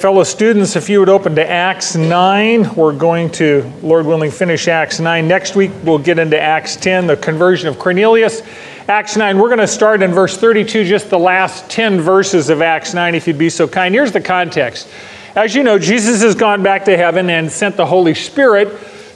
Fellow students, if you would open to Acts 9, we're going to, Lord willing, finish Acts 9. Next week, we'll get into Acts 10, the conversion of Cornelius. Acts 9, we're going to start in verse 32, just the last 10 verses of Acts 9, if you'd be so kind. Here's the context. As you know, Jesus has gone back to heaven and sent the Holy Spirit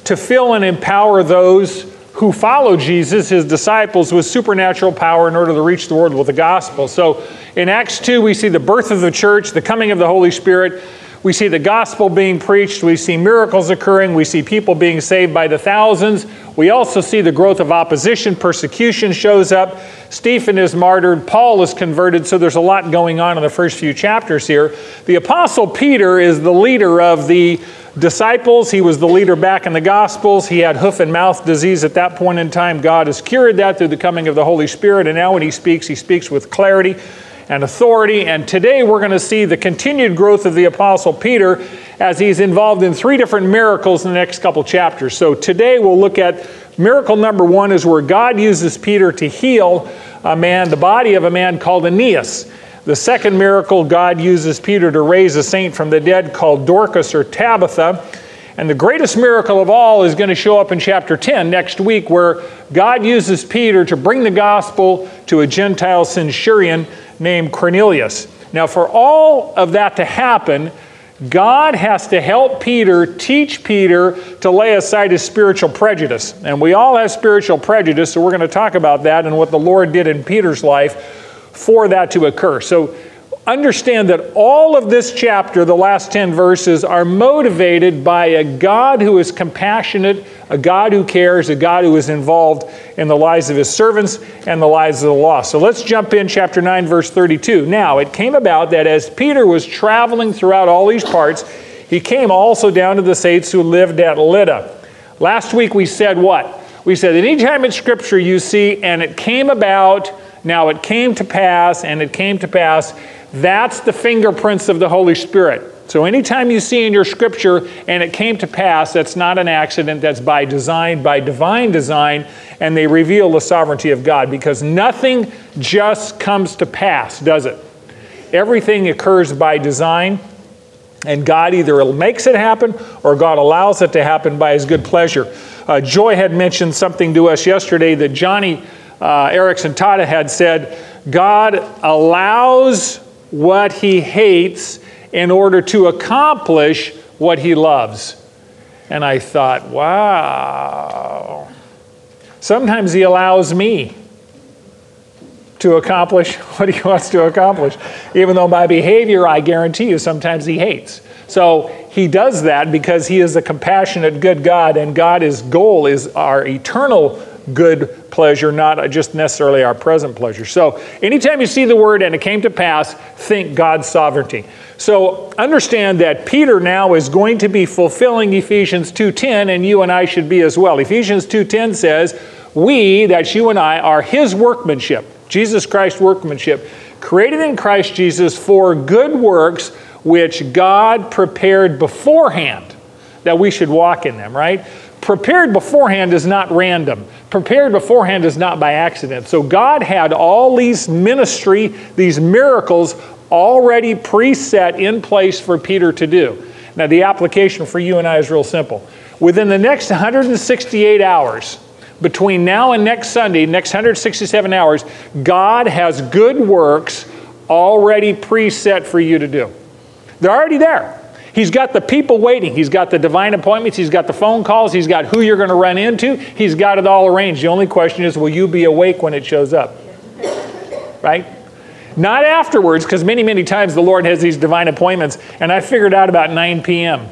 to fill and empower those who follow Jesus, his disciples, with supernatural power in order to reach the world with the gospel. So in Acts 2, we see the birth of the church, the coming of the Holy Spirit. We see the gospel being preached. We see miracles occurring. We see people being saved by the thousands. We also see the growth of opposition. Persecution shows up. Stephen is martyred. Paul is converted. So there's a lot going on in the first few chapters here. The Apostle Peter is the leader of the disciples. He was the leader back in the Gospels. He had hoof and mouth disease at that point in time. God has cured that through the coming of the Holy Spirit. And now when he speaks with clarity and authority. And today we're going to see the continued growth of the Apostle Peter as he's involved in three different miracles in the next couple chapters. So today we'll look at miracle number one, is where God uses Peter to heal a man, the body of a man called Aeneas. The second miracle, God uses Peter to raise a saint from the dead called Dorcas or Tabitha. And the greatest miracle of all is going to show up in chapter 10 next week, where God uses Peter to bring the gospel to a Gentile centurion named Cornelius. Now, for all of that to happen, God has to help Peter, teach Peter to lay aside his spiritual prejudice. And we all have spiritual prejudice, so we're going to talk about that and what the Lord did in Peter's life for that to occur. So understand that all of this chapter, the last 10 verses, are motivated by a God who is compassionate, a God who cares, a God who is involved in the lives of his servants and the lives of the lost. So let's jump in, chapter 9, verse 32. Now, it came about that as Peter was traveling throughout all these parts, he came also down to the saints who lived at Lydda. Last week we said what? We said that anytime in Scripture you see, and it came about, now it came to pass, and it came to pass. That's the fingerprints of the Holy Spirit. So anytime you see in your Scripture, and it came to pass, that's not an accident. That's by design, by divine design, and they reveal the sovereignty of God, because nothing just comes to pass, does it? Everything occurs by design, and God either makes it happen or God allows it to happen by his good pleasure. Joy had mentioned something to us yesterday that Johnny Erickson Tata had said, God allows what he hates in order to accomplish what he loves. And I thought, wow. Sometimes he allows me to accomplish what he wants to accomplish, even though my behavior, I guarantee you, sometimes he hates. So he does that because he is a compassionate, good God, and God's goal is our eternal good pleasure, not just necessarily our present pleasure. So anytime you see the word and it came to pass, think God's sovereignty. So understand that Peter now is going to be fulfilling Ephesians 2:10, and you and I should be as well. Ephesians 2:10 says, we, that's you and I, are his workmanship, Jesus Christ's workmanship, created in Christ Jesus for good works, which God prepared beforehand that we should walk in them, right? Prepared beforehand is not random. Prepared beforehand is not by accident. So God had all these ministry, these miracles already preset in place for Peter to do. Now, the application for you and I is real simple. Within the next 168 hours, between now and next Sunday, next 167 hours, God has good works already preset for you to do. They're already there. He's got the people waiting. He's got the divine appointments. He's got the phone calls. He's got who you're going to run into. He's got it all arranged. The only question is, will you be awake when it shows up? Right? Not afterwards, because many, many times the Lord has these divine appointments, and I figured out about 9 p.m.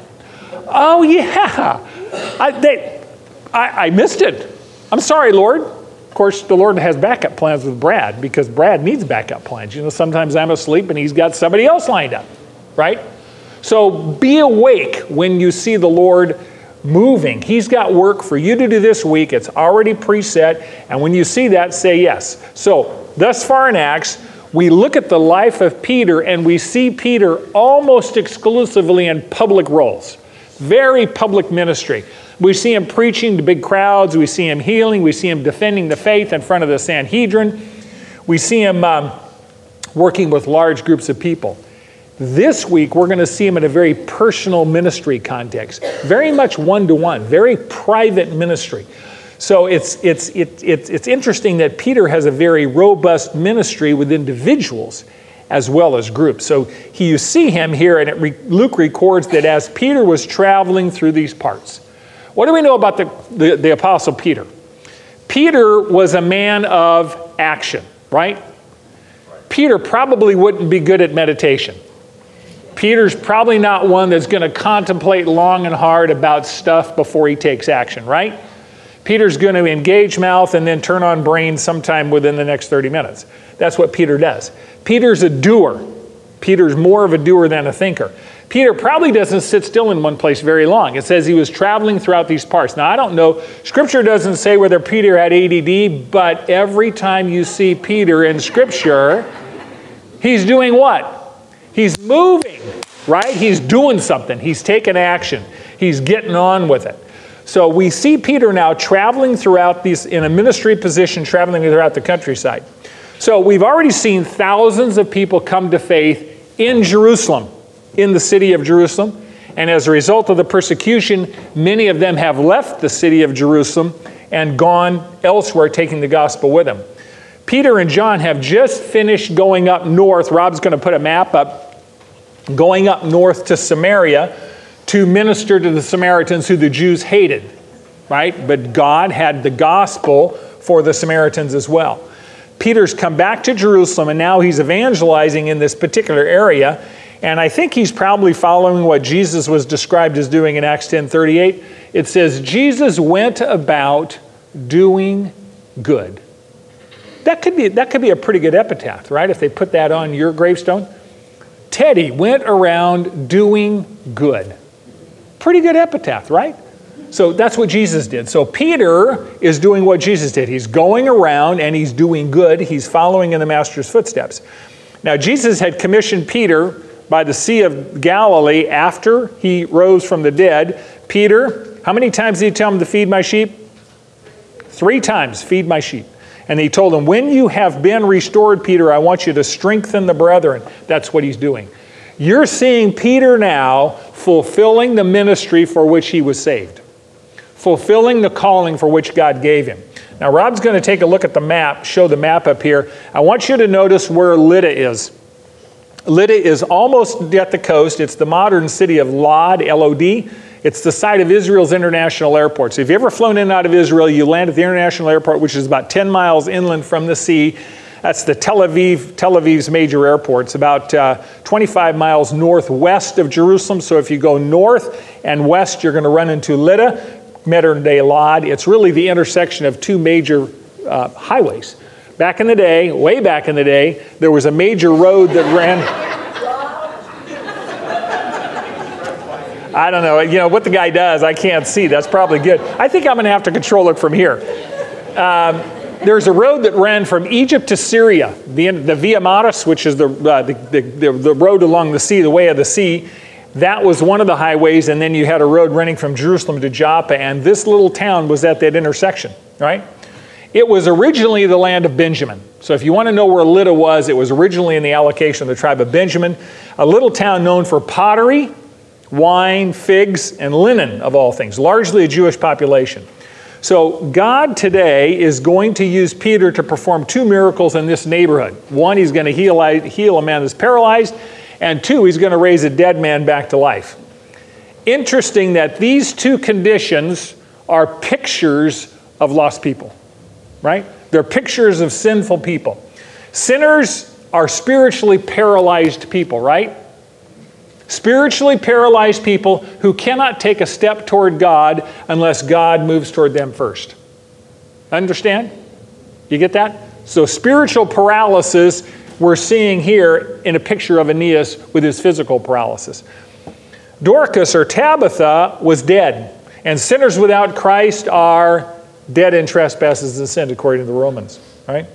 Oh, yeah. I missed it. I'm sorry, Lord. Of course, the Lord has backup plans with Brad, because Brad needs backup plans. You know, sometimes I'm asleep, and he's got somebody else lined up. Right? So be awake when you see the Lord moving. He's got work for you to do this week. It's already preset. And when you see that, say yes. So thus far in Acts, we look at the life of Peter, and we see Peter almost exclusively in public roles, very public ministry. We see him preaching to big crowds. We see him healing. We see him defending the faith in front of the Sanhedrin. We see him working with large groups of people. This week, we're going to see him in a very personal ministry context, very much one-to-one, very private ministry. So it's interesting that Peter has a very robust ministry with individuals as well as groups. So you see him here, and Luke records that as Peter was traveling through these parts. What do we know about the Apostle Peter? Peter was a man of action, right? Peter probably wouldn't be good at meditation. Peter's probably not one that's going to contemplate long and hard about stuff before he takes action, right? Peter's going to engage mouth and then turn on brain sometime within the next 30 minutes. That's what Peter does. Peter's a doer. Peter's more of a doer than a thinker. Peter probably doesn't sit still in one place very long. It says he was traveling throughout these parts. Now, I don't know. Scripture doesn't say whether Peter had ADD, but every time you see Peter in Scripture, he's doing what? He's moving, right? He's doing something. He's taking action. He's getting on with it. So we see Peter now traveling throughout these, in a ministry position, traveling throughout the countryside. So we've already seen thousands of people come to faith in Jerusalem, in the city of Jerusalem. And as a result of the persecution, many of them have left the city of Jerusalem and gone elsewhere, taking the gospel with them. Peter and John have just finished going up north. Rob's going to put a map up, going up north to Samaria to minister to the Samaritans who the Jews hated, right? But God had the gospel for the Samaritans as well. Peter's come back to Jerusalem, and now he's evangelizing in this particular area. And I think he's probably following what Jesus was described as doing in Acts 10:38. It says, Jesus went about doing good. That could be a pretty good epitaph, right? If they put that on your gravestone. Teddy went around doing good. Pretty good epitaph, right? So that's what Jesus did. So Peter is doing what Jesus did. He's going around and he's doing good. He's following in the Master's footsteps. Now, Jesus had commissioned Peter by the Sea of Galilee after he rose from the dead. Peter, how many times did he tell him to feed my sheep? 3 times, feed my sheep. And he told him, when you have been restored, Peter, I want you to strengthen the brethren. That's what he's doing. You're seeing Peter now fulfilling the ministry for which he was saved, fulfilling the calling for which God gave him. Now, Rob's going to take a look at the map, show the map up here. I want you to notice where Lydda is. Lydda is almost at the coast. It's the modern city of Lod, L-O-D. It's the site of Israel's international airport. So if you've ever flown in and out of Israel, you land at the international airport, which is about 10 miles inland from the sea. That's the Tel Aviv's major airport. It's about 25 miles northwest of Jerusalem. So if you go north and west, you're going to run into Lydda, modern-day Lod. It's really the intersection of 2 major highways. Back in the day, way back in the day, there was a major road that ran... I don't know. You know, what the guy does, I can't see. That's probably good. I think I'm going to have to control it from here. There's a road that ran from Egypt to Syria, the Via Maris, which is the road along the sea, the way of the sea. That was one of the highways, and then you had a road running from Jerusalem to Joppa, and this little town was at that intersection, right? It was originally the land of Benjamin. So if you want to know where Lydda was, it was originally in the allocation of the tribe of Benjamin, a little town known for pottery, wine, figs, and linen, of all things, largely a Jewish population. So God today is going to use Peter to perform 2 miracles in this neighborhood. 1, he's going to heal a man that's paralyzed, and 2, he's going to raise a dead man back to life. Interesting that these 2 conditions are pictures of lost people, right? They're pictures of sinful people. Sinners are spiritually paralyzed people, right? Spiritually paralyzed people who cannot take a step toward God unless God moves toward them first. Understand? You get that? So spiritual paralysis we're seeing here in a picture of Aeneas with his physical paralysis. Dorcas or Tabitha was dead, and sinners without Christ are dead in trespasses and sin, according to the Romans. Right?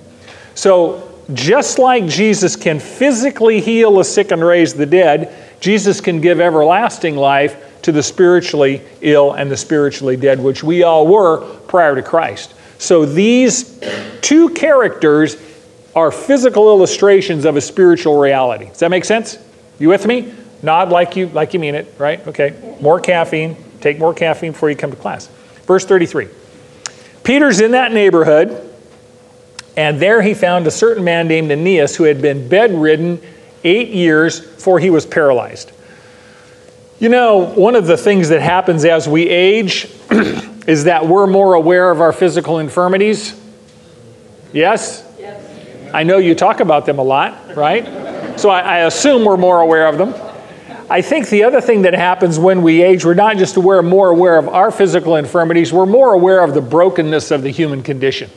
So just like Jesus can physically heal the sick and raise the dead, Jesus can give everlasting life to the spiritually ill and the spiritually dead, which we all were prior to Christ. So these 2 characters are physical illustrations of a spiritual reality. Does that make sense? You with me? Nod like you mean it, right? Okay. More caffeine. Take more caffeine before you come to class. Verse 33. Peter's in that neighborhood, and there he found a certain man named Aeneas who had been bedridden 8 years, for he was paralyzed. You know, one of the things that happens as we age is that we're more aware of our physical infirmities. Yes? Yes. I know you talk about them a lot, right? So I assume we're more aware of them. I think the other thing that happens when we age, we're not just more aware of our physical infirmities, we're more aware of the brokenness of the human condition.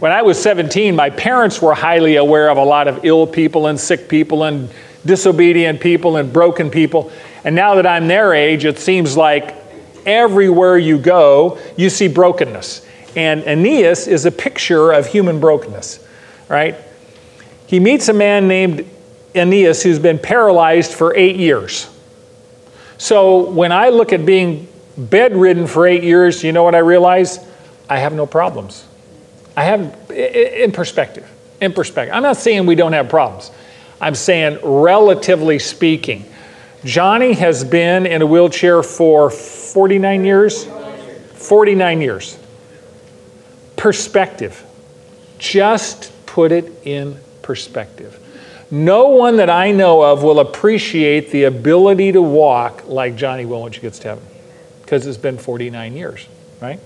When I was 17, my parents were highly aware of a lot of ill people and sick people and disobedient people and broken people. And now that I'm their age, it seems like everywhere you go, you see brokenness. And Aeneas is a picture of human brokenness, right? He meets a man named Aeneas who's been paralyzed for 8 years. So when I look at being bedridden for 8 years, you know what I realize? I have no problems. I have, in perspective. I'm not saying we don't have problems. I'm saying relatively speaking. Johnny has been in a wheelchair for 49 years. 49 years. Perspective. Just put it in perspective. No one that I know of will appreciate the ability to walk like Johnny will when she gets to heaven, because it's been 49 years, right?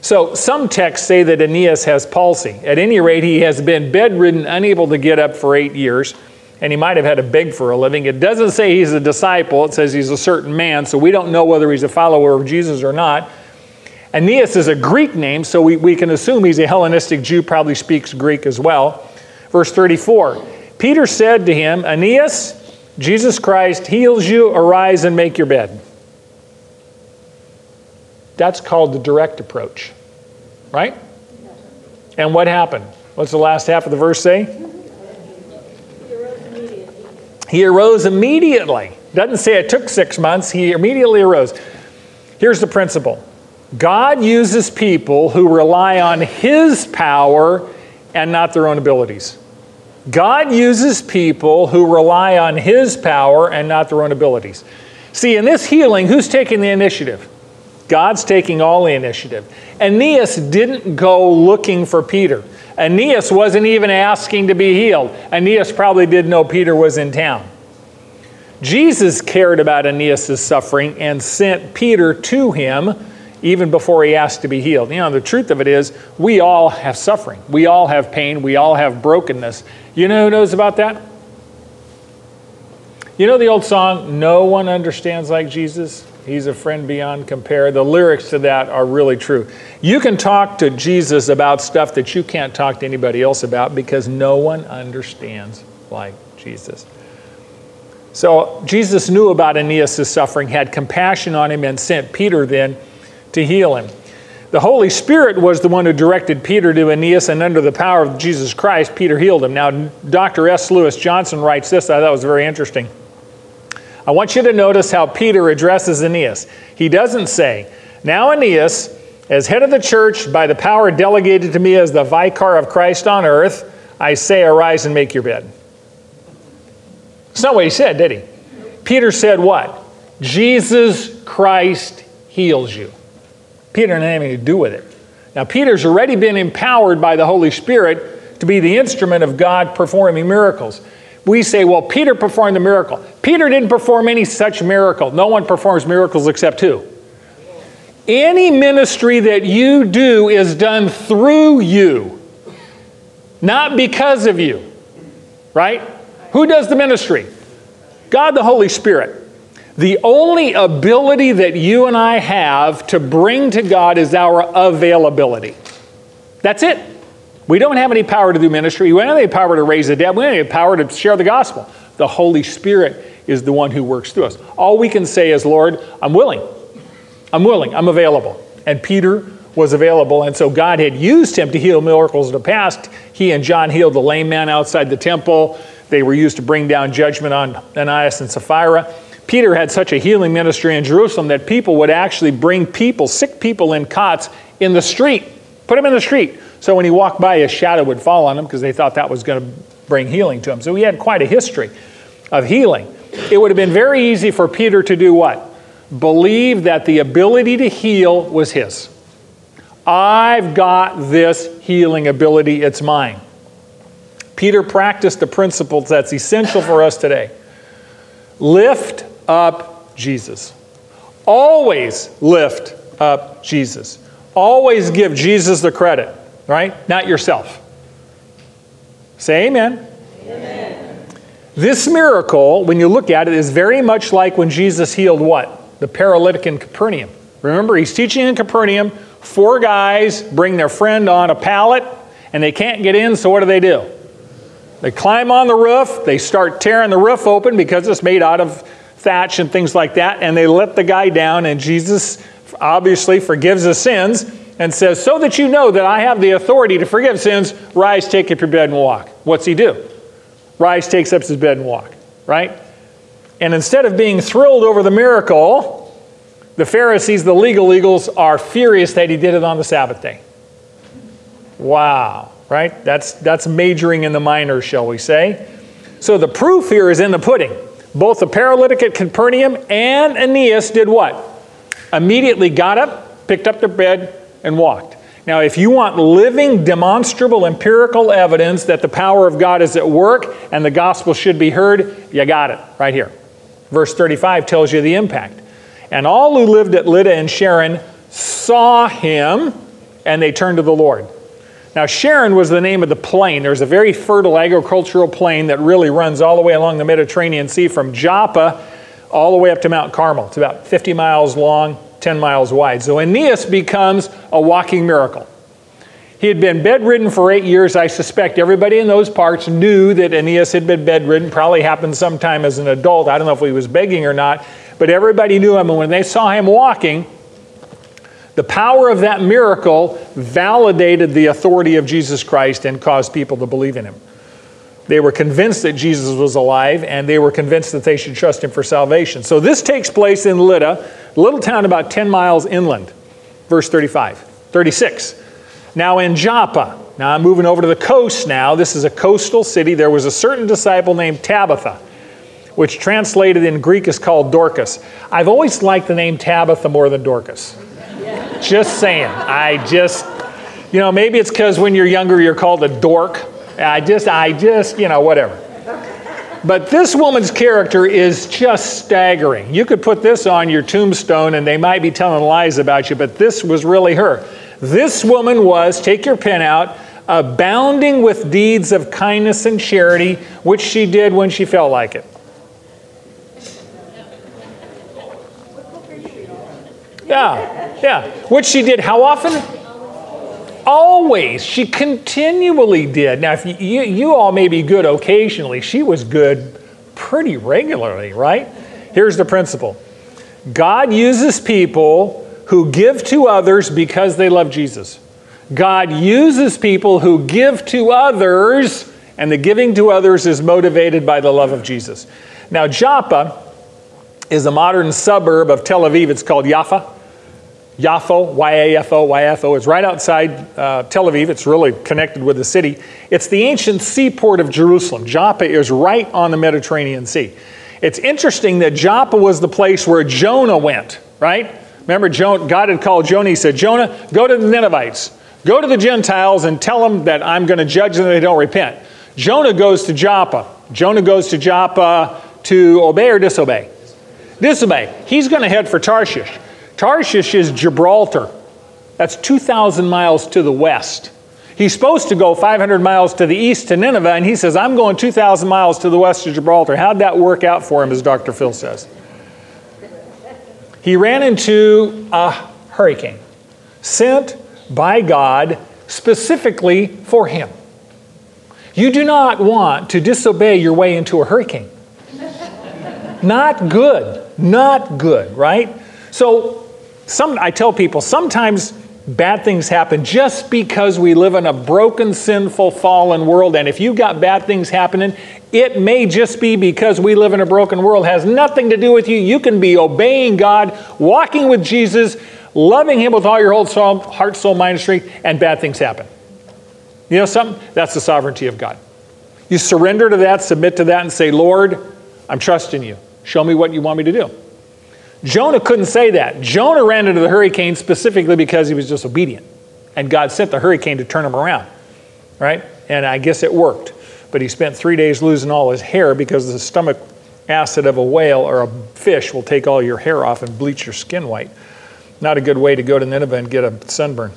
So some texts say that Aeneas has palsy. At any rate, he has been bedridden, unable to get up for 8 years, and he might have had to beg for a living. It doesn't say he's a disciple. It says he's a certain man, so we don't know whether he's a follower of Jesus or not. Aeneas is a Greek name, so we can assume he's a Hellenistic Jew, probably speaks Greek as well. Verse 34, Peter said to him, Aeneas, Jesus Christ heals you. Arise and make your bed. That's called the direct approach, right? And what happened? What's the last half of the verse say? He arose immediately. He arose immediately. Doesn't say it took 6 months. He immediately arose. Here's the principle. God uses people who rely on his power and not their own abilities. God uses people who rely on his power and not their own abilities. See, in this healing, who's taking the initiative? God's taking all the initiative. Aeneas didn't go looking for Peter. Aeneas wasn't even asking to be healed. Aeneas probably didn't know Peter was in town. Jesus cared about Aeneas' suffering and sent Peter to him even before he asked to be healed. You know, the truth of it is, we all have suffering. We all have pain. We all have brokenness. You know who knows about that? You know the old song, "No One Understands Like Jesus"? He's a friend beyond compare. The lyrics to that are really true. You can talk to Jesus about stuff that you can't talk to anybody else about, because no one understands like Jesus. So Jesus knew about Aeneas' suffering, had compassion on him, and sent Peter then to heal him. The Holy Spirit was the one who directed Peter to Aeneas, and under the power of Jesus Christ, Peter healed him. Now, Dr. S. Lewis Johnson writes this. I thought it was very interesting. I want you to notice how Peter addresses Aeneas. He doesn't say, "Now Aeneas, as head of the church, by the power delegated to me as the vicar of Christ on earth, I say, arise and make your bed." That's not what he said, did he? Peter said what? Jesus Christ heals you. Peter didn't have anything to do with it. Now, Peter's already been empowered by the Holy Spirit to be the instrument of God performing miracles. We say, well, Peter performed the miracle. Peter didn't perform any such miracle. No one performs miracles except who? Any ministry that you do is done through you, not because of you, right? Who does the ministry? God, the Holy Spirit. The only ability that you and I have to bring to God is our availability. That's it. We don't have any power to do ministry. We don't have any power to raise the dead. We don't have any power to share the gospel. The Holy Spirit is the one who works through us. All we can say is, Lord, I'm willing. I'm willing. I'm available. And Peter was available. And so God had used him to heal miracles in the past. He and John healed the lame man outside the temple. They were used to bring down judgment on Ananias and Sapphira. Peter had such a healing ministry in Jerusalem that people would actually bring people, sick people in cots, in the street. Put them in the street. So when he walked by, a shadow would fall on him because they thought that was going to bring healing to him. So he had quite a history. of healing. It would have been very easy for Peter to do what? Believe that the ability to heal was his. I've got this healing ability, it's mine. Peter practiced the principles that's essential for us today. Lift up Jesus. Always lift up Jesus. Always give Jesus the credit, right? Not yourself. Say amen. Amen. This miracle, when you look at it, is very much like when Jesus healed what? The paralytic in Capernaum. Remember, he's teaching in Capernaum. 4 guys bring their friend on a pallet, and they can't get in, so what do? They climb on the roof, they start tearing the roof open because it's made out of thatch and things like that, and they let the guy down, and Jesus obviously forgives his sins and says, so that you know that I have the authority to forgive sins, rise, take up your bed and walk. What's he do? Rise, takes up his bed and walk, right? And instead of being thrilled over the miracle, the Pharisees, the legal eagles, are furious that he did it on the Sabbath day. Wow, right? That's majoring in the minor, shall we say. So the proof here is in the pudding. Both the paralytic at Capernaum and Aeneas did what? Immediately got up, picked up their bed, and walked. Now, if you want living, demonstrable, empirical evidence that the power of God is at work and the gospel should be heard, you got it right here. Verse 35 tells you the impact. And all who lived at Lydda and Sharon saw him, and they turned to the Lord. Now, Sharon was the name of the plain. There's a very fertile agricultural plain that really runs all the way along the Mediterranean Sea from Joppa all the way up to Mount Carmel. It's about 50 miles long, 10 miles wide. So Aeneas becomes a walking miracle. He had been bedridden for 8 years. I suspect everybody in those parts knew that Aeneas had been bedridden. Probably happened sometime as an adult. I don't know if he was begging or not. But everybody knew him, and when they saw him walking, the power of that miracle validated the authority of Jesus Christ and caused people to believe in him. They were convinced that Jesus was alive, and they were convinced that they should trust him for salvation. So this takes place in Lydda, a little town about 10 miles inland. Verse 36. Now in Joppa. Now I'm moving over to the coast now. This is a coastal city. There was a certain disciple named Tabitha, which translated in Greek is called Dorcas. I've always liked the name Tabitha more than Dorcas. Yeah. Just saying. Maybe it's because when you're younger, you're called a dork. Whatever. But this woman's character is just staggering. You could put this on your tombstone and they might be telling lies about you, but this was really her. This woman was, take your pen out, abounding with deeds of kindness and charity, which she did when she felt like it. Yeah. Which she did how often? Always. She continually did. Now, if you all may be good occasionally, she was good pretty regularly, right? Here's the principle. God uses people who give to others because they love Jesus. God uses people who give to others, and the giving to others is motivated by the love of Jesus. Now, Joppa is a modern suburb of Tel Aviv. It's called Yafa. Yafo, Y-A-F-O, Y-F-O. It's right outside Tel Aviv. It's really connected with the city. It's the ancient seaport of Jerusalem. Joppa is right on the Mediterranean Sea. It's interesting that Joppa was the place where Jonah went, right? Remember, God had called Jonah. He said, Jonah, go to the Ninevites. Go to the Gentiles and tell them that I'm going to judge them if they don't repent. Jonah goes to Joppa. Jonah goes to Joppa to obey or disobey? Disobey. He's going to head for Tarshish. Tarshish is Gibraltar. That's 2,000 miles to the west. He's supposed to go 500 miles to the east to Nineveh, and he says, I'm going 2,000 miles to the west to Gibraltar. How'd that work out for him, as Dr. Phil says? He ran into a hurricane sent by God specifically for him. You do not want to disobey your way into a hurricane. Not good. Not good, right? So I tell people, sometimes bad things happen just because we live in a broken, sinful, fallen world. And if you've got bad things happening, it may just be because we live in a broken world. It has nothing to do with you. You can be obeying God, walking with Jesus, loving him with all your whole soul, heart, soul, mind, strength, and bad things happen. You know something? That's the sovereignty of God. You surrender to that, submit to that, and say, Lord, I'm trusting you. Show me what you want me to do. Jonah couldn't say that. Jonah ran into the hurricane specifically because he was disobedient. And God sent the hurricane to turn him around, right? And I guess it worked. But he spent 3 days losing all his hair because the stomach acid of a whale or a fish will take all your hair off and bleach your skin white. Not a good way to go to Nineveh and get a sunburn.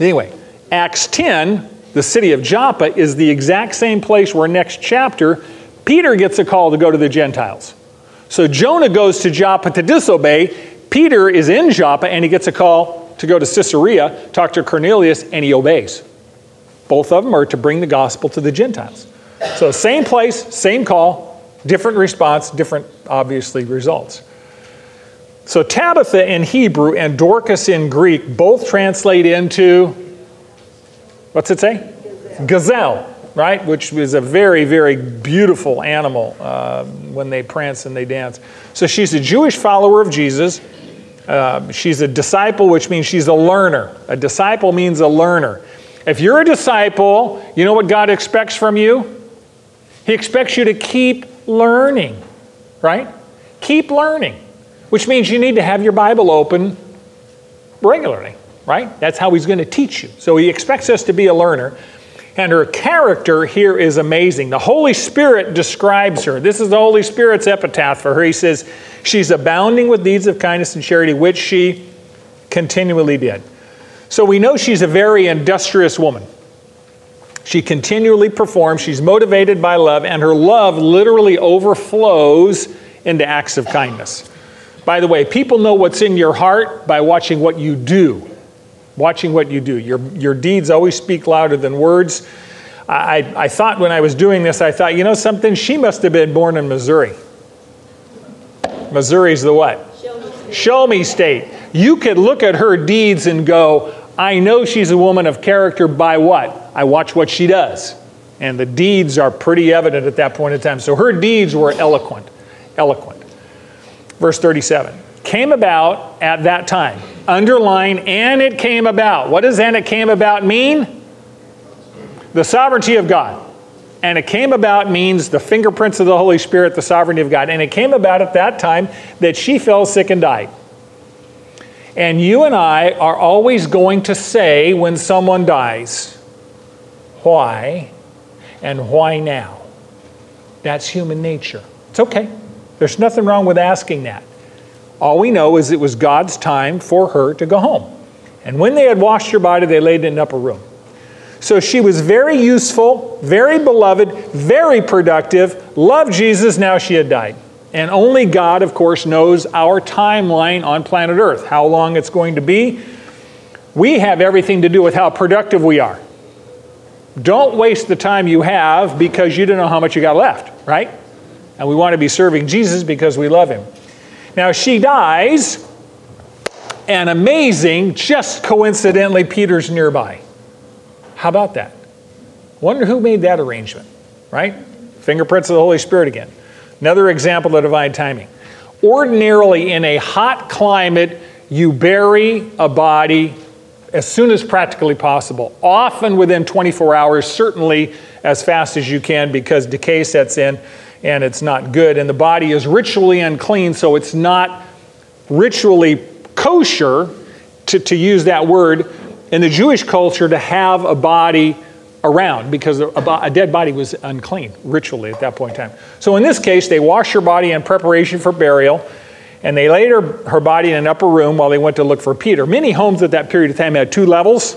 Anyway, Acts 10, the city of Joppa, is the exact same place where next chapter, Peter gets a call to go to the Gentiles. So Jonah goes to Joppa to disobey. Peter is in Joppa and he gets a call to go to Caesarea, talk to Cornelius, and he obeys. Both of them are to bring the gospel to the Gentiles. So same place, same call, different response, different, obviously, results. So Tabitha in Hebrew and Dorcas in Greek both translate into, what's it say? Gazelle, right? Which is a very, very beautiful animal when they prance and they dance. So she's a Jewish follower of Jesus. She's a disciple, which means she's a learner. A disciple means a learner. If you're a disciple, you know what God expects from you? He expects you to keep learning, right? Keep learning, which means you need to have your Bible open regularly, right? That's how he's going to teach you. So he expects us to be a learner. And her character here is amazing. The Holy Spirit describes her. This is the Holy Spirit's epitaph for her. He says, she's abounding with deeds of kindness and charity, which she continually did. So we know she's a very industrious woman. She continually performs. She's motivated by love, and her love literally overflows into acts of kindness. By the way, people know what's in your heart by watching what you do. Watching what you do. Your deeds always speak louder than words. I thought when I was doing this, I thought, you know something? She must have been born in Missouri. Missouri's the what? Show me state. You could look at her deeds and go, I know she's a woman of character by what? I watch what she does. And the deeds are pretty evident at that point in time. So her deeds were eloquent. Eloquent. Verse 37. Came about at that time. Underline, and it came about. What does and it came about mean? The sovereignty of God. And it came about means the fingerprints of the Holy Spirit, the sovereignty of God. And it came about at that time that she fell sick and died. And you and I are always going to say when someone dies, why and why now? That's human nature. It's okay. There's nothing wrong with asking that. All we know is it was God's time for her to go home. And when they had washed her body, they laid it in an upper room. So she was very useful, very beloved, very productive, loved Jesus, now she had died. And only God, of course, knows our timeline on planet Earth, how long it's going to be. We have everything to do with how productive we are. Don't waste the time you have because you don't know how much you got left, right? And we want to be serving Jesus because we love him. Now she dies, and amazing, just coincidentally, Peter's nearby. How about that? Wonder who made that arrangement, right? Fingerprints of the Holy Spirit again. Another example of divine timing. Ordinarily, in a hot climate, you bury a body as soon as practically possible, often within 24 hours, certainly as fast as you can because decay sets in and it's not good. And the body is ritually unclean, so it's not ritually kosher, to use that word, in the Jewish culture to have a body around because a dead body was unclean ritually at that point in time. So in this case, they washed her body in preparation for burial, and they laid her body in an upper room while they went to look for Peter. Many homes at that period of time had two levels.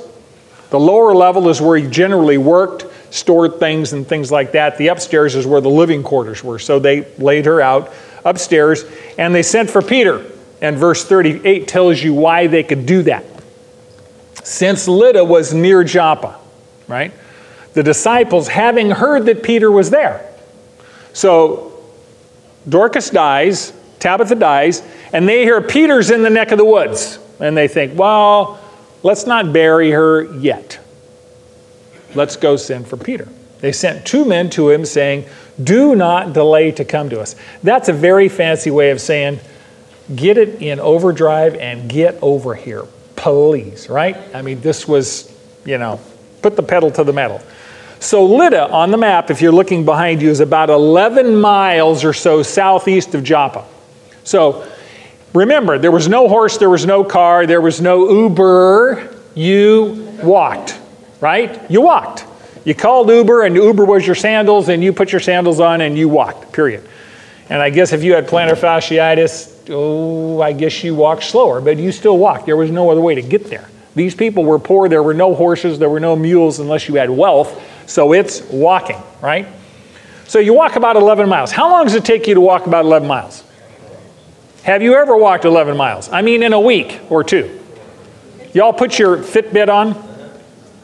The lower level is where he generally worked, stored things and things like that. The upstairs is where the living quarters were. So they laid her out upstairs, and they sent for Peter. And verse 38 tells you why they could do that. Since Lydda was near Joppa, right? The disciples, having heard that Peter was there. So Dorcas dies, Tabitha dies, and they hear Peter's in the neck of the woods. And they think, well, let's not bury her yet. Let's go send for Peter. They sent two men to him saying, do not delay to come to us. That's a very fancy way of saying, get it in overdrive and get over here, please, right? I mean, this was, you know, put the pedal to the metal. So Lydda, on the map, if you're looking behind you, is about 11 miles or so southeast of Joppa. So remember, there was no horse, there was no car, there was no Uber. You walked, right? You walked. You called Uber, and Uber was your sandals, and you put your sandals on, and you walked, period. And I guess if you had plantar fasciitis, oh, I guess you walked slower, but you still walked. There was no other way to get there. These people were poor. There were no horses. There were no mules unless you had wealth. So it's walking, right? So you walk about 11 miles. How long does it take you to walk about 11 miles? Have you ever walked 11 miles? I mean, in a week or two. Y'all put your Fitbit on,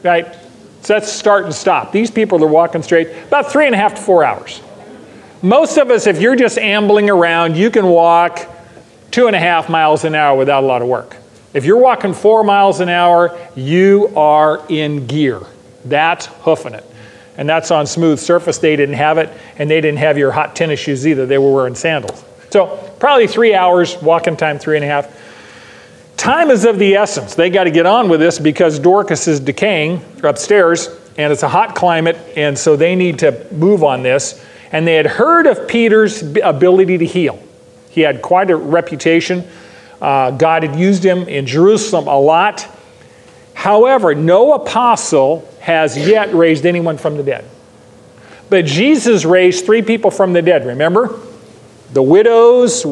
right? So that's start and stop. These people are walking straight about 3.5 to 4 hours. Most of us, if you're just ambling around, you can walk 2.5 miles an hour without a lot of work. If you're walking 4 miles an hour, you are in gear. That's hoofing it. And that's on smooth surface. They didn't have it, and they didn't have your hot tennis shoes either. They were wearing sandals. So probably 3 hours, walking time 3.5. Time is of the essence. They got to get on with this because Dorcas is decaying upstairs, and it's a hot climate, and so they need to move on this. And they had heard of Peter's ability to heal. He had quite a reputation. God had used him in Jerusalem a lot. However, no apostle has yet raised anyone from the dead. But Jesus raised three people from the dead, remember? The widows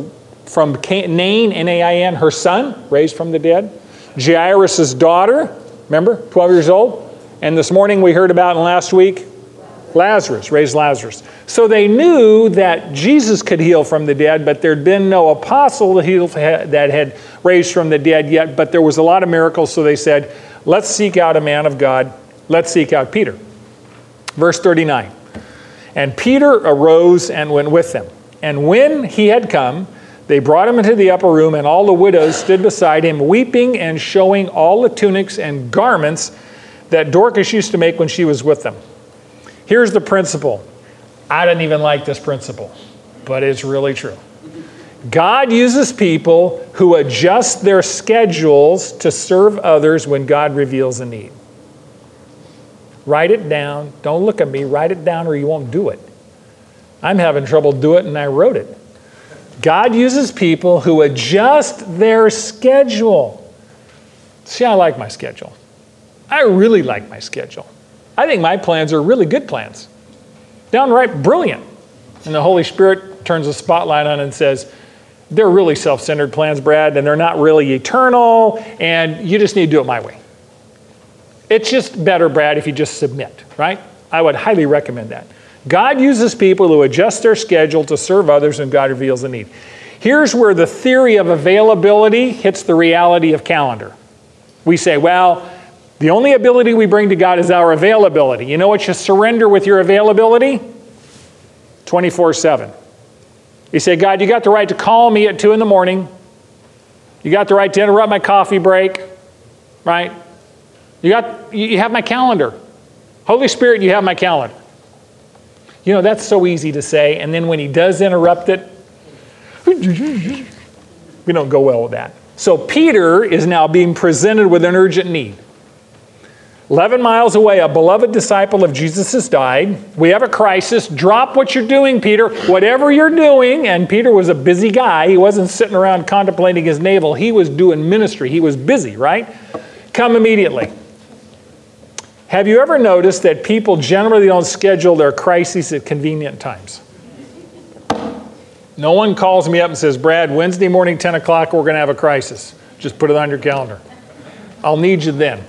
from Nain, N-A-I-N, her son, raised from the dead. Jairus' daughter, remember, 12 years old. And this morning we heard about, and last week, Lazarus, raised Lazarus. So they knew that Jesus could heal from the dead, but there'd been no apostle that had raised from the dead yet, but there was a lot of miracles, so they said, let's seek out a man of God. Let's seek out Peter. Verse 39, and Peter arose and went with them. And when he had come, they brought him into the upper room, and all the widows stood beside him, weeping and showing all the tunics and garments that Dorcas used to make when she was with them. Here's the principle. I didn't even like this principle, but it's really true. God uses people who adjust their schedules to serve others when God reveals a need. Write it down. Don't look at me. Write it down or you won't do it. I'm having trouble doing it, and I wrote it. God uses people who adjust their schedule. See, I like my schedule. I really like my schedule. I think my plans are really good plans, downright brilliant. And the Holy Spirit turns the spotlight on and says, they're really self-centered plans, Brad, and they're not really eternal, and you just need to do it my way. It's just better, Brad, if you just submit, right? I would highly recommend that. God uses people who adjust their schedule to serve others, and God reveals the need. Here's where the theory of availability hits the reality of calendar. We say, well, the only ability we bring to God is our availability. You know what you surrender with your availability? 24/7. You say, God, you got the right to call me at 2 in the morning. You got the right to interrupt my coffee break, right? You have my calendar. Holy Spirit, you have my calendar. You know, that's so easy to say, and then when he does interrupt it, we don't go well with that. So Peter is now being presented with an urgent need. 11 miles away, a beloved disciple of Jesus has died. We have a crisis. Drop what you're doing, Peter. Whatever you're doing. And Peter was a busy guy. He wasn't sitting around contemplating his navel. He was doing ministry. He was busy, right? Come immediately. Have you ever noticed that people generally don't schedule their crises at convenient times? No one calls me up and says, Brad, Wednesday morning, 10 o'clock, we're going to have a crisis. Just put it on your calendar. I'll need you then,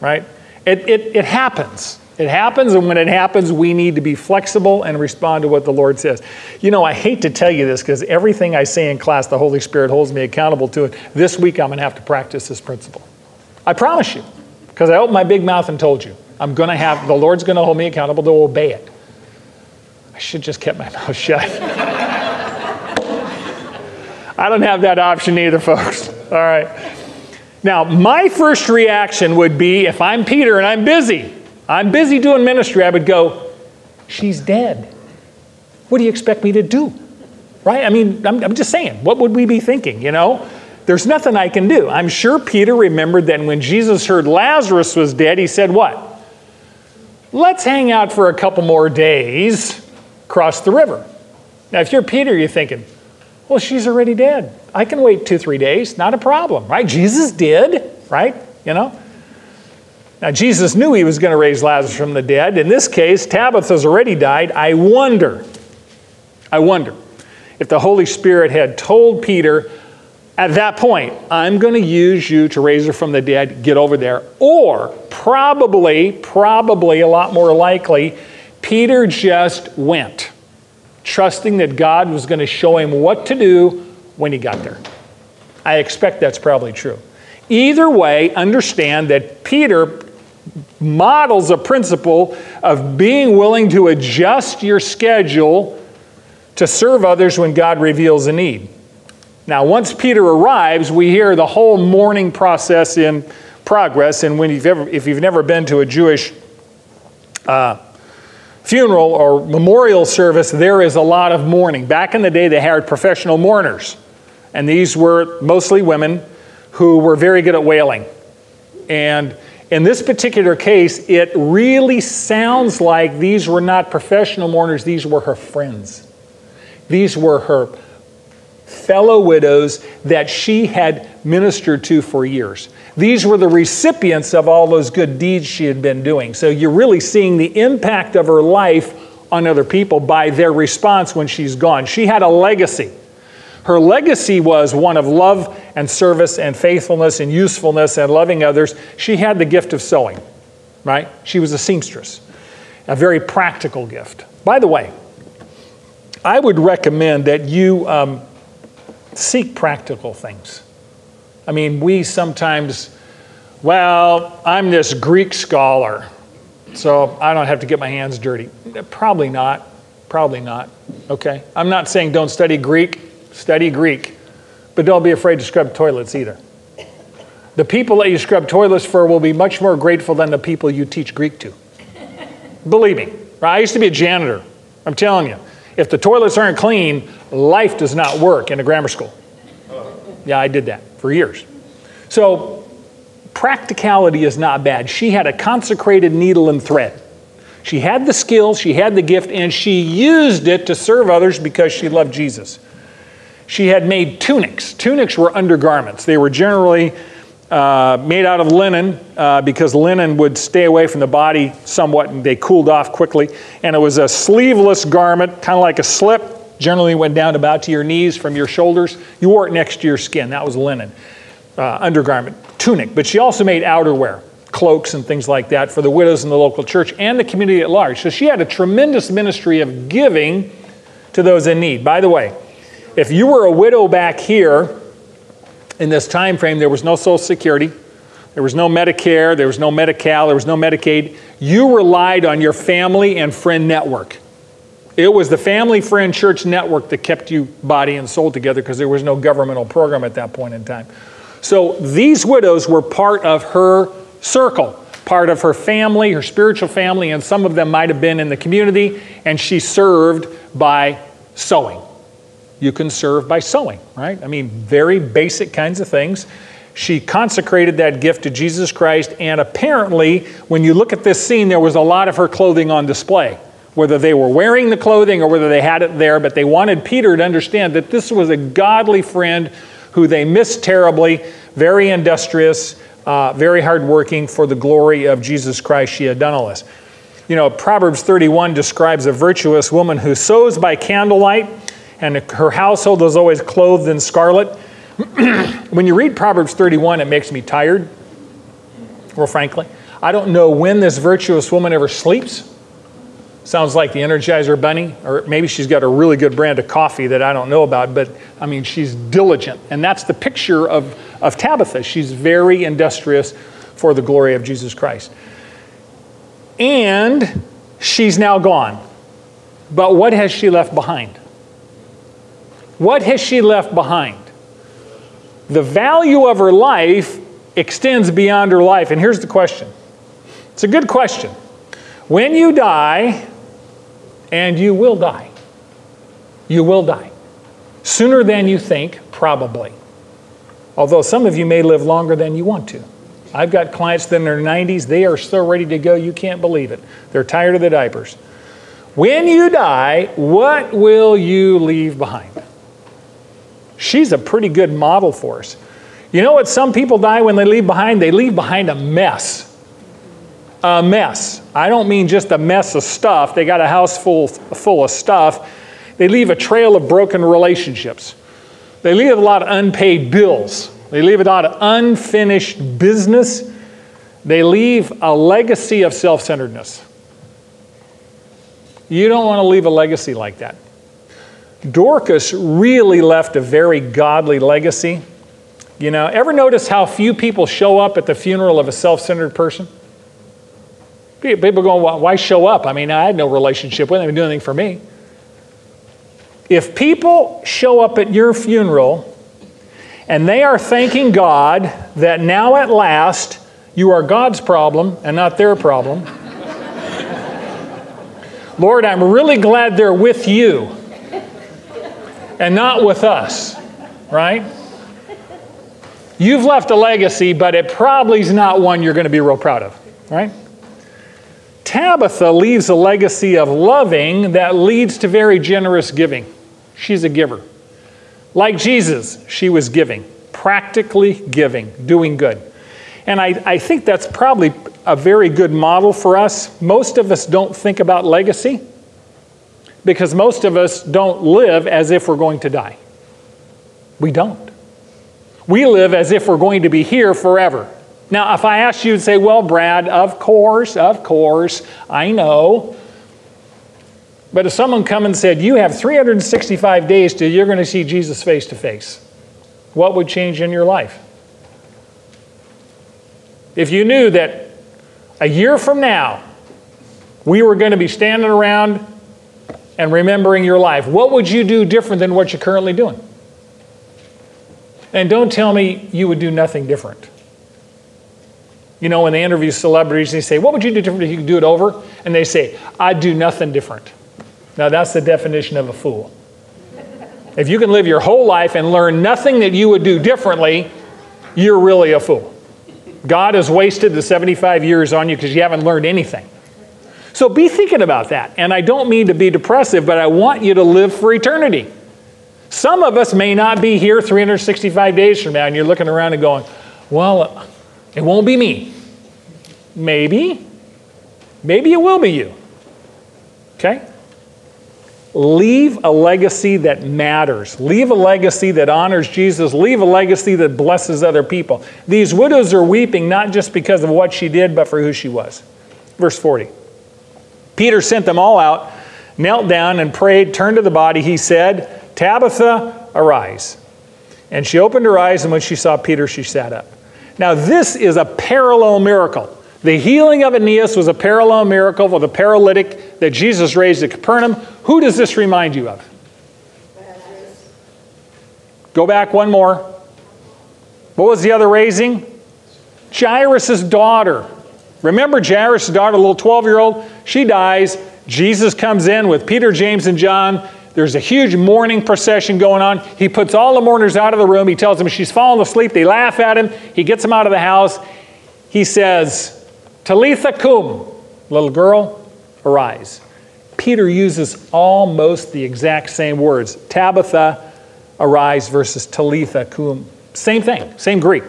right? It happens. It happens, and when it happens, we need to be flexible and respond to what the Lord says. You know, I hate to tell you this because everything I say in class, the Holy Spirit holds me accountable to it. This week, I'm going to have to practice this principle. I promise you, because I opened my big mouth and told you. The Lord's going to hold me accountable to obey it. I should just kept my mouth shut. I don't have that option either, folks. All right. Now, my first reaction would be, if I'm Peter and I'm busy doing ministry, I would go, she's dead. What do you expect me to do? Right? I mean, I'm just saying, what would we be thinking, you know? There's nothing I can do. I'm sure Peter remembered that when Jesus heard Lazarus was dead, he said what? let's hang out for a couple more days, cross the river. Now, if you're Peter, you're thinking, well, she's already dead. I can wait 2-3 days, not a problem, right? Jesus did, right? You know? Now, Jesus knew he was going to raise Lazarus from the dead. In this case, Tabitha's already died. I wonder if the Holy Spirit had told Peter, at that point, I'm going to use you to raise her from the dead, get over there. Or probably a lot more likely, Peter just went, trusting that God was going to show him what to do when he got there. I expect that's probably true. Either way, understand that Peter models a principle of being willing to adjust your schedule to serve others when God reveals a need. Now, once Peter arrives, we hear the whole mourning process in progress. And if you've never been to a Jewish funeral or memorial service, there is a lot of mourning. Back in the day, they hired professional mourners. And these were mostly women who were very good at wailing. And in this particular case, it really sounds like these were not professional mourners. These were her friends. These were her fellow widows that she had ministered to for years. These were the recipients of all those good deeds she had been doing. So you're really seeing the impact of her life on other people by their response when she's gone. She had a legacy. Her legacy was one of love and service and faithfulness and usefulness and loving others. She had the gift of sewing, right? She was a seamstress, a very practical gift. By the way, I would recommend that you seek practical things. I mean, we sometimes, well, I'm this Greek scholar, so I don't have to get my hands dirty. Probably not, okay? I'm not saying don't study Greek, but don't be afraid to scrub toilets either. The people that you scrub toilets for will be much more grateful than the people you teach Greek to. Believe me, right? I used to be a janitor, I'm telling you. If the toilets aren't clean, life does not work in a grammar school. Yeah, I did that for years. So practicality is not bad. She had a consecrated needle and thread. She had the skills, she had the gift, and she used it to serve others because she loved Jesus. She had made tunics. Tunics were undergarments. They were generally made out of linen because linen would stay away from the body somewhat and they cooled off quickly. And it was a sleeveless garment, kind of like a slip, generally went down about to your knees from your shoulders. You wore it next to your skin. That was linen, undergarment, tunic. But she also made outerwear, cloaks and things like that for the widows in the local church and the community at large. So she had a tremendous ministry of giving to those in need. By the way, if you were a widow back here, in this time frame, there was no Social Security, there was no Medicare, there was no Medi-Cal, there was no Medicaid. You relied on your family and friend network. It was the family, friend, church network that kept you body and soul together because there was no governmental program at that point in time. So these widows were part of her circle, part of her family, her spiritual family, and some of them might have been in the community, and she served by sewing. You can serve by sewing, right? I mean, very basic kinds of things. She consecrated that gift to Jesus Christ, and apparently, when you look at this scene, there was a lot of her clothing on display, whether they were wearing the clothing or whether they had it there, but they wanted Peter to understand that this was a godly friend who they missed terribly, very industrious, very hardworking for the glory of Jesus Christ. She had done all this. You know, Proverbs 31 describes a virtuous woman who sews by candlelight, and her household was always clothed in scarlet. When you read Proverbs 31, it makes me tired, well, frankly. I don't know when this virtuous woman ever sleeps. Sounds like the Energizer Bunny, or maybe she's got a really good brand of coffee that I don't know about, but I mean, she's diligent. And that's the picture of Tabitha. She's very industrious for the glory of Jesus Christ. And she's now gone. But what has she left behind? What has she left behind? The value of her life extends beyond her life. And here's the question. It's a good question. When you die, and you will die. Sooner than you think, probably. Although some of you may live longer than you want to. I've got clients that are in their 90s. They are still ready to go. You can't believe it. They're tired of the diapers. When you die, what will you leave behind? She's a pretty good model for us. You know what some people die when they leave behind? They leave behind a mess. A mess. I don't mean just a mess of stuff. They got a house full of stuff. They leave a trail of broken relationships. They leave a lot of unpaid bills. They leave a lot of unfinished business. They leave a legacy of self-centeredness. You don't want to leave a legacy like that. Dorcas really left a very godly legacy. You know, ever notice how few people show up at the funeral of a self-centered person? People go, well, why show up? I mean, I had no relationship with them. They didn't do anything for me. If people show up at your funeral and they are thanking God that now at last you are God's problem and not their problem. Lord, I'm really glad they're with you and not with us, right? You've left a legacy, but it probably is not one you're going to be real proud of, right? Tabitha leaves a legacy of loving that leads to very generous giving. She's a giver. Like Jesus, she was giving, practically giving, doing good. And I think that's probably a very good model for us. Most of us don't think about legacy because most of us don't live as if we're going to die. We don't. We live as if we're going to be here forever. Now, if I asked you to say, well, Brad, of course, I know. But if someone come and said, you have 365 days till you're going to see Jesus face to face, what would change in your life? If you knew that a year from now, we were going to be standing around and remembering your life, what would you do different than what you're currently doing? And don't tell me you would do nothing different. You know, when they interview celebrities, they say, what would you do different if you could do it over? And they say, I'd do nothing different. Now, that's the definition of a fool. If you can live your whole life and learn nothing that you would do differently, you're really a fool. God has wasted the 75 years on you because you haven't learned anything. So be thinking about that. And I don't mean to be depressive, but I want you to live for eternity. Some of us may not be here 365 days from now, and you're looking around and going, well, it won't be me. Maybe. Maybe it will be you. Okay? Leave a legacy that matters. Leave a legacy that honors Jesus. Leave a legacy that blesses other people. These widows are weeping not just because of what she did, but for who she was. Verse 40. Peter sent them all out, knelt down and prayed, turned to the body. He said, Tabitha, arise. And she opened her eyes, and when she saw Peter, she sat up. Now this is a parallel miracle. The healing of Aeneas was a parallel miracle for the paralytic that Jesus raised at Capernaum. Who does this remind you of? Go back one more. What was the other raising? Jairus' daughter. Remember Jairus' daughter, a little 12-year-old? She dies. Jesus comes in with Peter, James, and John. There's a huge mourning procession going on. He puts all the mourners out of the room. He tells them she's fallen asleep. They laugh at him. He gets them out of the house. He says, Talitha cum, little girl, arise. Peter uses almost the exact same words. Tabitha, arise versus Talitha cum. Same thing, same Greek.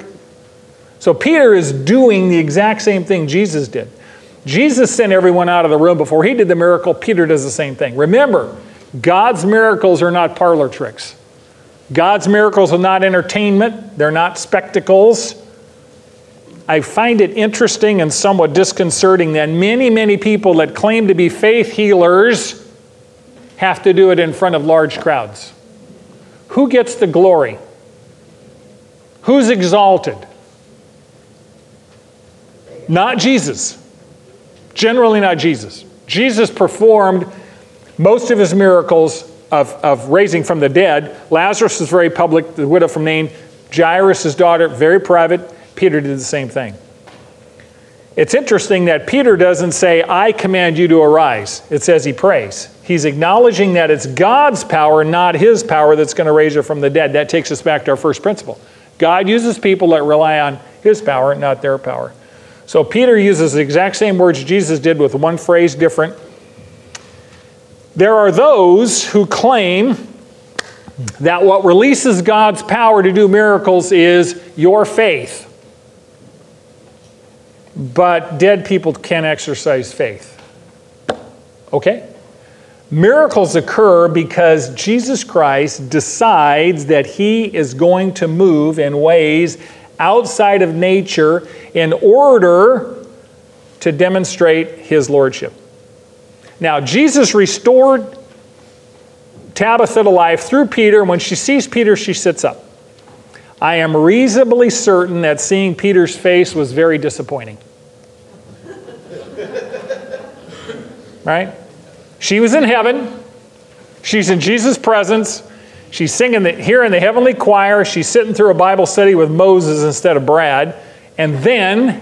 So Peter is doing the exact same thing Jesus did. Jesus sent everyone out of the room before he did the miracle. Peter does the same thing. Remember, God's miracles are not parlor tricks. God's miracles are not entertainment. They're not spectacles. I find it interesting and somewhat disconcerting that many people that claim to be faith healers have to do it in front of large crowds. Who gets the glory? Who's exalted? Not Jesus. Generally not Jesus. Jesus performed most of his miracles of raising from the dead. Lazarus is very public, the widow from Nain. Jairus' daughter, very private. Peter did the same thing. It's interesting that Peter doesn't say, I command you to arise. It says he prays. He's acknowledging that it's God's power, not his power, that's going to raise her from the dead. That takes us back to our first principle. God uses people that rely on His power, not their power. So Peter uses the exact same words Jesus did with one phrase different. There are those who claim that what releases God's power to do miracles is your faith. But dead people can't exercise faith. Okay? Miracles occur because Jesus Christ decides that he is going to move in ways outside of nature in order to demonstrate his lordship. Now, Jesus restored Tabitha to life through Peter, and when she sees Peter, she sits up. I am reasonably certain that seeing Peter's face was very disappointing. Right? She was in heaven. She's in Jesus' presence. She's singing here in the heavenly choir. She's sitting through a Bible study with Moses instead of Brad. And then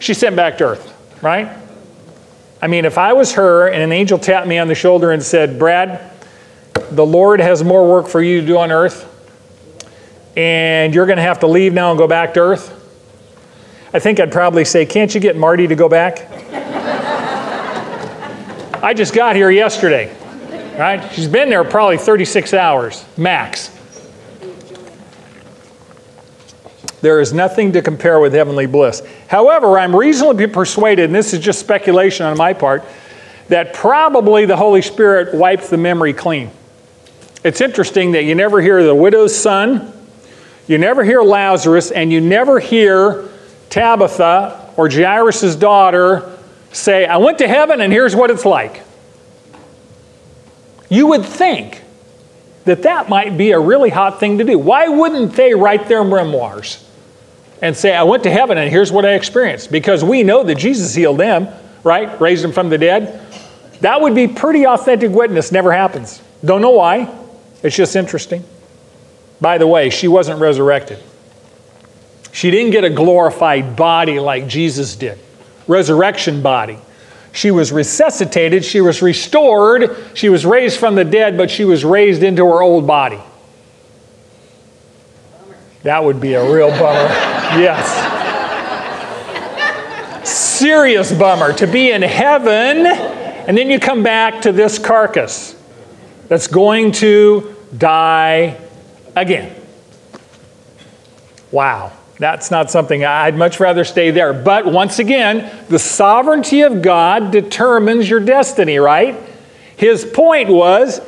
she's sent back to earth, right? I mean, if I was her and an angel tapped me on the shoulder and said, Brad, the Lord has more work for you to do on earth, and you're going to have to leave now and go back to earth, I think I'd probably say, can't you get Marty to go back? I just got here yesterday, right? She's been there probably 36 hours, max. There is nothing to compare with heavenly bliss. However, I'm reasonably persuaded, and this is just speculation on my part, that probably the Holy Spirit wipes the memory clean. It's interesting that you never hear the widow's son, you never hear Lazarus, and you never hear Tabitha or Jairus' daughter say, I went to heaven and here's what it's like. You would think that that might be a really hot thing to do. Why wouldn't they write their memoirs and say, I went to heaven and here's what I experienced? Because we know that Jesus healed them, right? Raised them from the dead. That would be pretty authentic witness. Never happens. Don't know why. It's just interesting. By the way, she wasn't resurrected. She didn't get a glorified body like Jesus did. Resurrection body. She was resuscitated, she was restored, she was raised from the dead, but she was raised into her old body. Bummer. That would be a real bummer. Yes. Serious bummer to be in heaven and then you come back to this carcass that's going to die again. Wow. That's not something I'd much rather stay there. But once again, the sovereignty of God determines your destiny, right? His point was,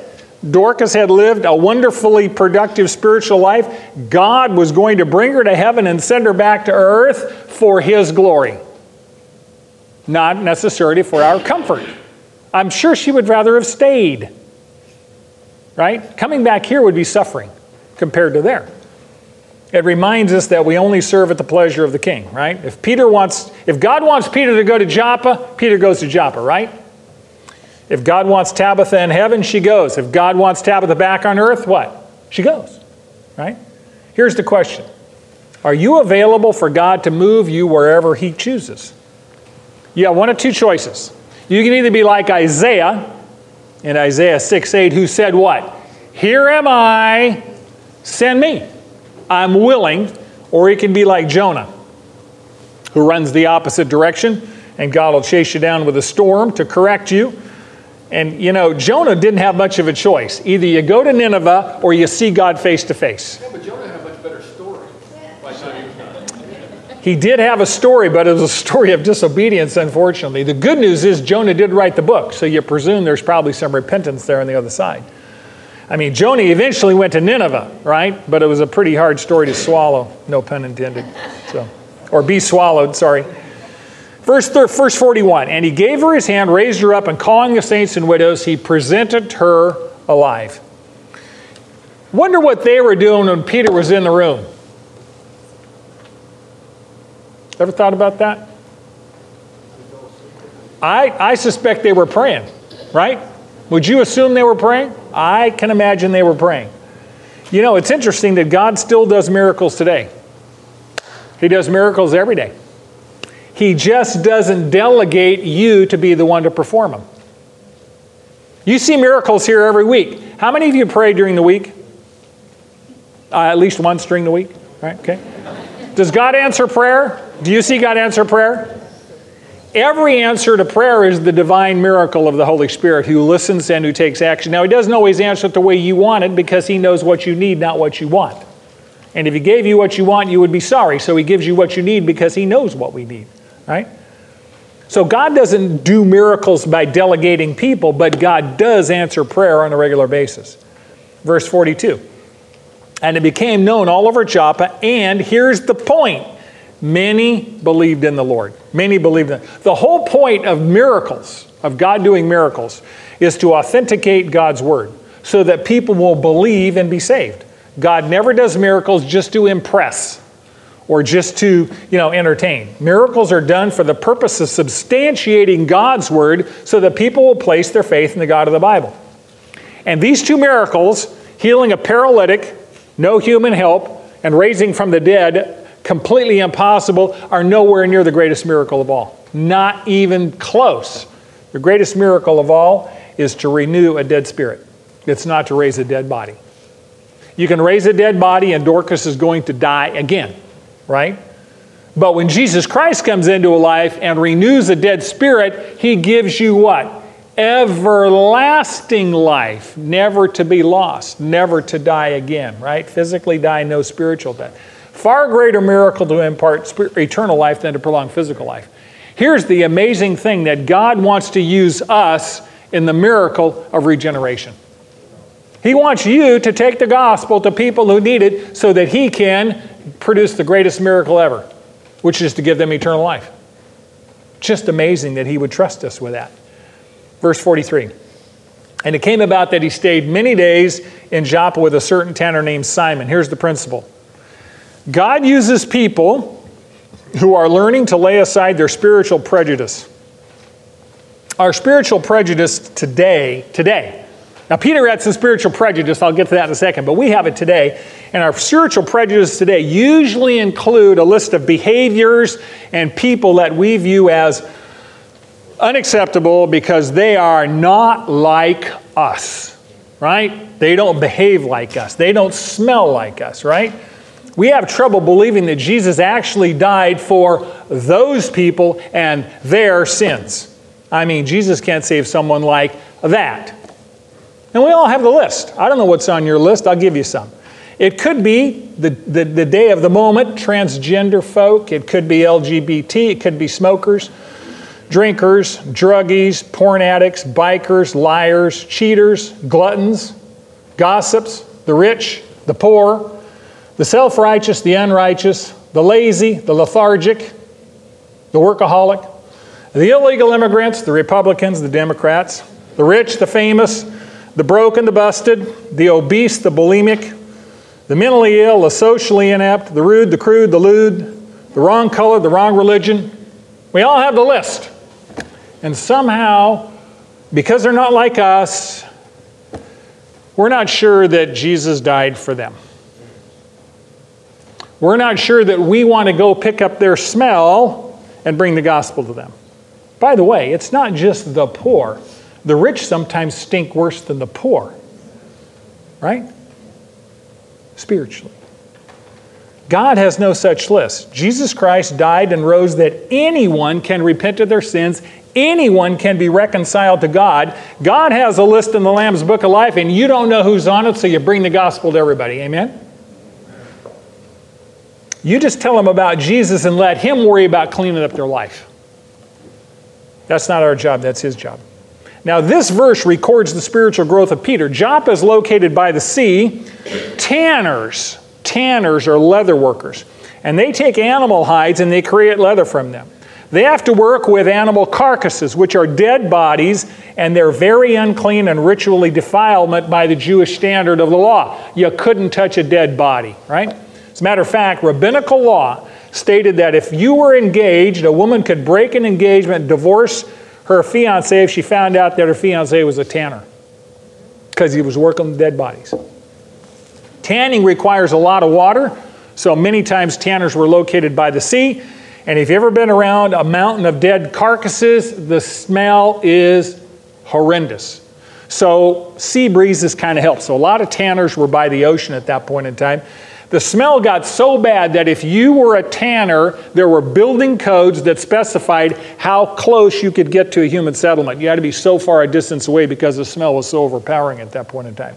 Dorcas had lived a wonderfully productive spiritual life. God was going to bring her to heaven and send her back to earth for his glory. Not necessarily for our comfort. I'm sure she would rather have stayed, right? Coming back here would be suffering compared to there. It reminds us that we only serve at the pleasure of the king, right? If God wants Peter to go to Joppa, Peter goes to Joppa, right? If God wants Tabitha in heaven, she goes. If God wants Tabitha back on earth, what? She goes, right? Here's the question. Are you available for God to move you wherever he chooses? You have one of two choices. You can either be like Isaiah, in Isaiah 6:8, who said what? Here am I, send me. I'm willing, or he can be like Jonah, who runs the opposite direction, and God will chase you down with a storm to correct you. And, you know, Jonah didn't have much of a choice. Either you go to Nineveh, or you see God face to face. Yeah, but Jonah had a much better story. He did have a story, but it was a story of disobedience, unfortunately. The good news is Jonah did write the book, so you presume there's probably some repentance there on the other side. I mean, Joni eventually went to Nineveh, right? But it was a pretty hard story to swallow, no pun intended. So, or be swallowed, sorry. Verse 41, and he gave her his hand, raised her up, and calling the saints and widows, he presented her alive. Wonder what they were doing when Peter was in the room. Ever thought about that? I suspect they were praying, right? Would you assume they were praying? I can imagine they were praying. You know, it's interesting that God still does miracles today. He does miracles every day. He just doesn't delegate you to be the one to perform them. You see miracles here every week. How many of you pray during the week? At least once during the week, right? Okay. Does God answer prayer? Do you see God answer prayer? Every answer to prayer is the divine miracle of the Holy Spirit who listens and who takes action. Now, he doesn't always answer it the way you want it because he knows what you need, not what you want. And if he gave you what you want, you would be sorry. So he gives you what you need because he knows what we need, right? So God doesn't do miracles by delegating people, but God does answer prayer on a regular basis. Verse 42, and it became known all over Joppa, and here's the point. Many believed in the Lord. Many believed in the whole point of miracles, of God doing miracles, is to authenticate God's word so that people will believe and be saved. God never does miracles just to impress or just to, entertain. Miracles are done for the purpose of substantiating God's word so that people will place their faith in the God of the Bible. And these two miracles, healing a paralytic, no human help, and raising from the dead, completely impossible, are nowhere near the greatest miracle of all. Not even close. The greatest miracle of all is to renew a dead spirit. It's not to raise a dead body. You can raise a dead body and Dorcas is going to die again, right? But when Jesus Christ comes into a life and renews a dead spirit, he gives you what? Everlasting life, never to be lost, never to die again, right? Physically die, no spiritual death. Far greater miracle to impart eternal life than to prolong physical life. Here's the amazing thing that God wants to use us in the miracle of regeneration. He wants you to take the gospel to people who need it so that he can produce the greatest miracle ever, which is to give them eternal life. Just amazing that he would trust us with that. Verse 43, and it came about that he stayed many days in Joppa with a certain tanner named Simon. Here's the principle. God uses people who are learning to lay aside their spiritual prejudice. Our spiritual prejudice today. Now, Peter had some spiritual prejudice. I'll get to that in a second. But we have it today. And our spiritual prejudice today usually include a list of behaviors and people that we view as unacceptable because they are not like us, right? They don't behave like us. They don't smell like us, right? We have trouble believing that Jesus actually died for those people and their sins. I mean, Jesus can't save someone like that. And we all have the list. I don't know what's on your list. I'll give you some. It could be the day of the moment, transgender folk. It could be LGBT. It could be smokers, drinkers, druggies, porn addicts, bikers, liars, cheaters, gluttons, gossips, the rich, the poor, the self-righteous, the unrighteous, the lazy, the lethargic, the workaholic, the illegal immigrants, the Republicans, the Democrats, the rich, the famous, the broken, the busted, the obese, the bulimic, the mentally ill, the socially inept, the rude, the crude, the lewd, the wrong color, the wrong religion. We all have the list. And somehow, because they're not like us, we're not sure that Jesus died for them. We're not sure that we want to go pick up their smell and bring the gospel to them. By the way, it's not just the poor. The rich sometimes stink worse than the poor, right? Spiritually. God has no such list. Jesus Christ died and rose that anyone can repent of their sins. Anyone can be reconciled to God. God has a list in the Lamb's Book of Life, and you don't know who's on it, so you bring the gospel to everybody. Amen? You just tell them about Jesus and let him worry about cleaning up their life. That's not our job. That's his job. Now, this verse records the spiritual growth of Peter. Joppa is located by the sea. Tanners are leather workers. And they take animal hides and they create leather from them. They have to work with animal carcasses, which are dead bodies, and they're very unclean and ritually defilement by the Jewish standard of the law. You couldn't touch a dead body, right? As a matter of fact, rabbinical law stated that if you were engaged, a woman could break an engagement, divorce her fiancé if she found out that her fiancé was a tanner because he was working dead bodies. Tanning requires a lot of water, so many times tanners were located by the sea. And if you've ever been around a mountain of dead carcasses, the smell is horrendous. So sea breezes kind of help. So a lot of tanners were by the ocean at that point in time. The smell got so bad that if you were a tanner, there were building codes that specified how close you could get to a human settlement. You had to be so far a distance away because the smell was so overpowering at that point in time.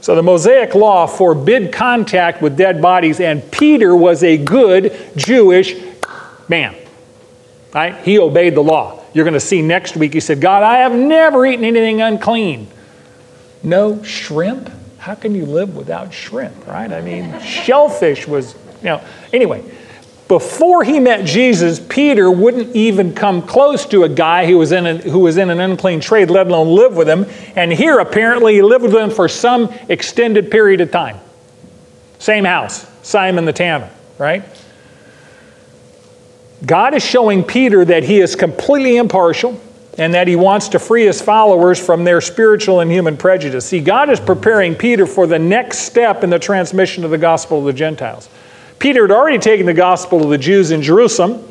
So the Mosaic law forbid contact with dead bodies, and Peter was a good Jewish man. Right? He obeyed the law. You're going to see next week, he said, God, I have never eaten anything unclean. No shrimp? How can you live without shrimp, right? I mean, shellfish was, you know. Anyway, before he met Jesus, Peter wouldn't even come close to a guy who was in an unclean trade, let alone live with him. And here, apparently, he lived with him for some extended period of time. Same house, Simon the tanner, right? God is showing Peter that he is completely impartial and that he wants to free his followers from their spiritual and human prejudice. See, God is preparing Peter for the next step in the transmission of the gospel to the Gentiles. Peter had already taken the gospel to the Jews in Jerusalem.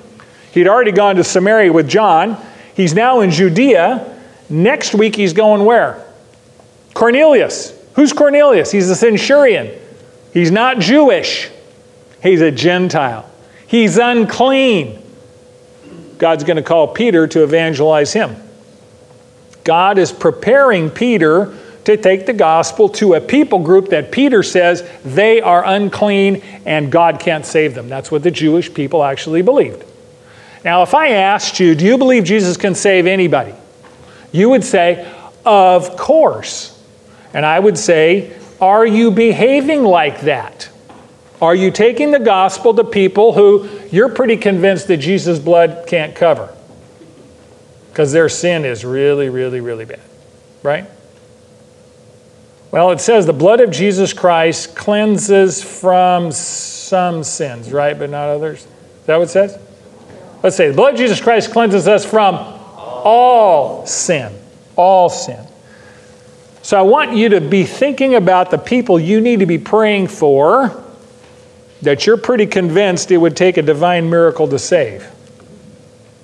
He'd already gone to Samaria with John. He's now in Judea. Next week he's going where? Cornelius. Who's Cornelius? He's a centurion. He's not Jewish. He's a Gentile. He's unclean. God's going to call Peter to evangelize him. God is preparing Peter to take the gospel to a people group that Peter says they are unclean and God can't save them. That's what the Jewish people actually believed. Now, if I asked you, do you believe Jesus can save anybody? You would say, of course. And I would say, are you behaving like that? Are you taking the gospel to people who you're pretty convinced that Jesus' blood can't cover? Because their sin is really, really, really bad, right? Well, it says the blood of Jesus Christ cleanses from some sins, right, but not others? Is that what it says? Let's say the blood of Jesus Christ cleanses us from all sin, all sin. So I want you to be thinking about the people you need to be praying for that you're pretty convinced it would take a divine miracle to save.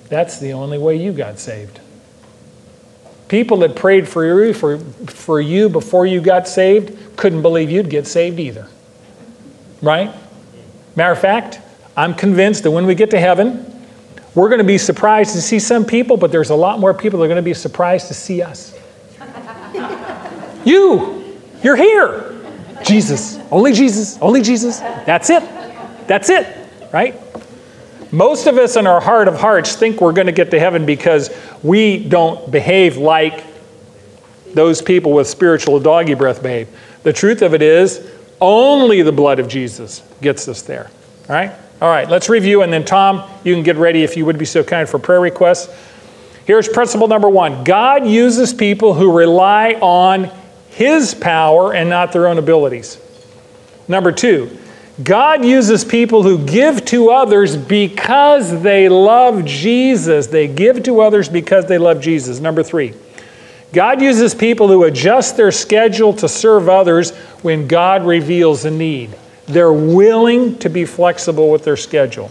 That's the only way you got saved. People that prayed for you before you got saved couldn't believe you'd get saved either. Right? Matter of fact, I'm convinced that when we get to heaven, we're going to be surprised to see some people, but there's a lot more people that are going to be surprised to see us. You're here. Jesus, only Jesus, only Jesus. That's it. That's it, right? Most of us in our heart of hearts think we're going to get to heaven because we don't behave like those people with spiritual doggy breath behave. The truth of it is only the blood of Jesus gets us there, all right? All right, let's review, and then Tom, you can get ready if you would be so kind for prayer requests. Here's principle number one. God uses people who rely on His power and not their own abilities. Number two, God uses people who give to others because they love Jesus. They give to others because they love Jesus. Number three, God uses people who adjust their schedule to serve others when God reveals a need. They're willing to be flexible with their schedule.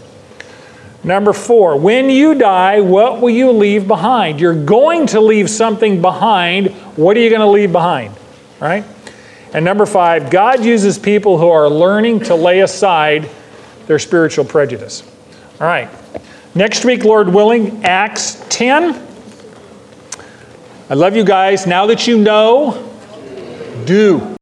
Number four, when you die, what will you leave behind? You're going to leave something behind. What are you going to leave behind? Right? And number five, God uses people who are learning to lay aside their spiritual prejudice. All right. Next week, Lord willing, Acts 10. I love you guys. Now that you know, do.